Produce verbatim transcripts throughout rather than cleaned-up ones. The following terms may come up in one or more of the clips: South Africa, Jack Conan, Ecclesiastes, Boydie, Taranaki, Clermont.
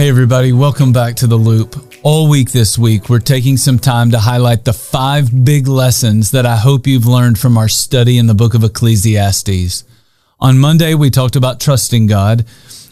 Hey everybody, welcome back to The Loop. All week this week, we're taking some time to highlight the five big lessons that I hope you've learned from our study in the book of Ecclesiastes. On Monday, we talked about trusting God.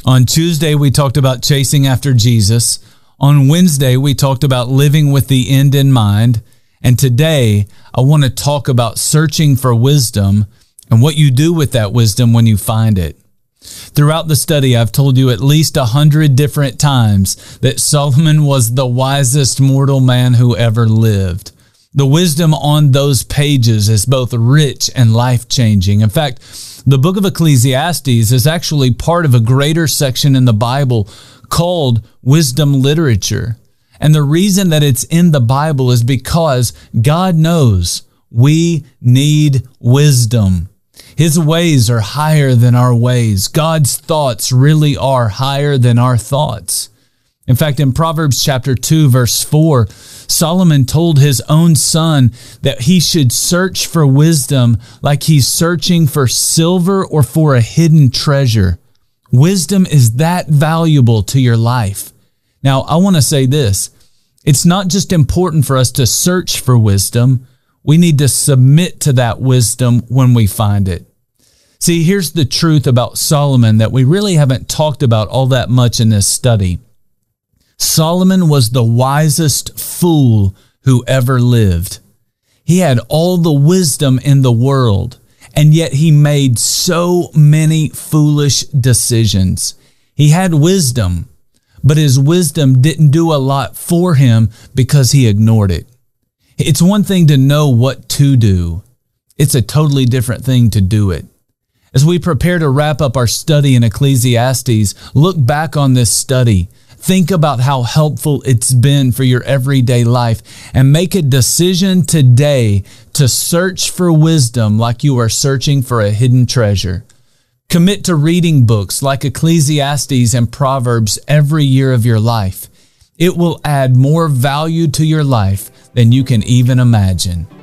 On Tuesday, we talked about chasing after Jesus. On Wednesday, we talked about living with the end in mind. And today, I want to talk about searching for wisdom and what you do with that wisdom when you find it. Throughout the study, I've told you at least a hundred different times that Solomon was the wisest mortal man who ever lived. The wisdom on those pages is both rich and life-changing. In fact, the book of Ecclesiastes is actually part of a greater section in the Bible called wisdom literature. And the reason that it's in the Bible is because God knows we need wisdom. His ways are higher than our ways. God's thoughts really are higher than our thoughts. In fact, in Proverbs chapter two, verse four, Solomon told his own son that he should search for wisdom like he's searching for silver or for a hidden treasure. Wisdom is that valuable to your life. Now, I want to say this. It's not just important for us to search for wisdom. We need to submit to that wisdom when we find it. See, here's the truth about Solomon that we really haven't talked about all that much in this study. Solomon was the wisest fool who ever lived. He had all the wisdom in the world, and yet he made so many foolish decisions. He had wisdom, but his wisdom didn't do a lot for him because he ignored it. It's one thing to know what to do. It's a totally different thing to do it. As we prepare to wrap up our study in Ecclesiastes, look back on this study. Think about how helpful it's been for your everyday life and make a decision today to search for wisdom like you are searching for a hidden treasure. Commit to reading books like Ecclesiastes and Proverbs every year of your life. It will add more value to your life than you can even imagine.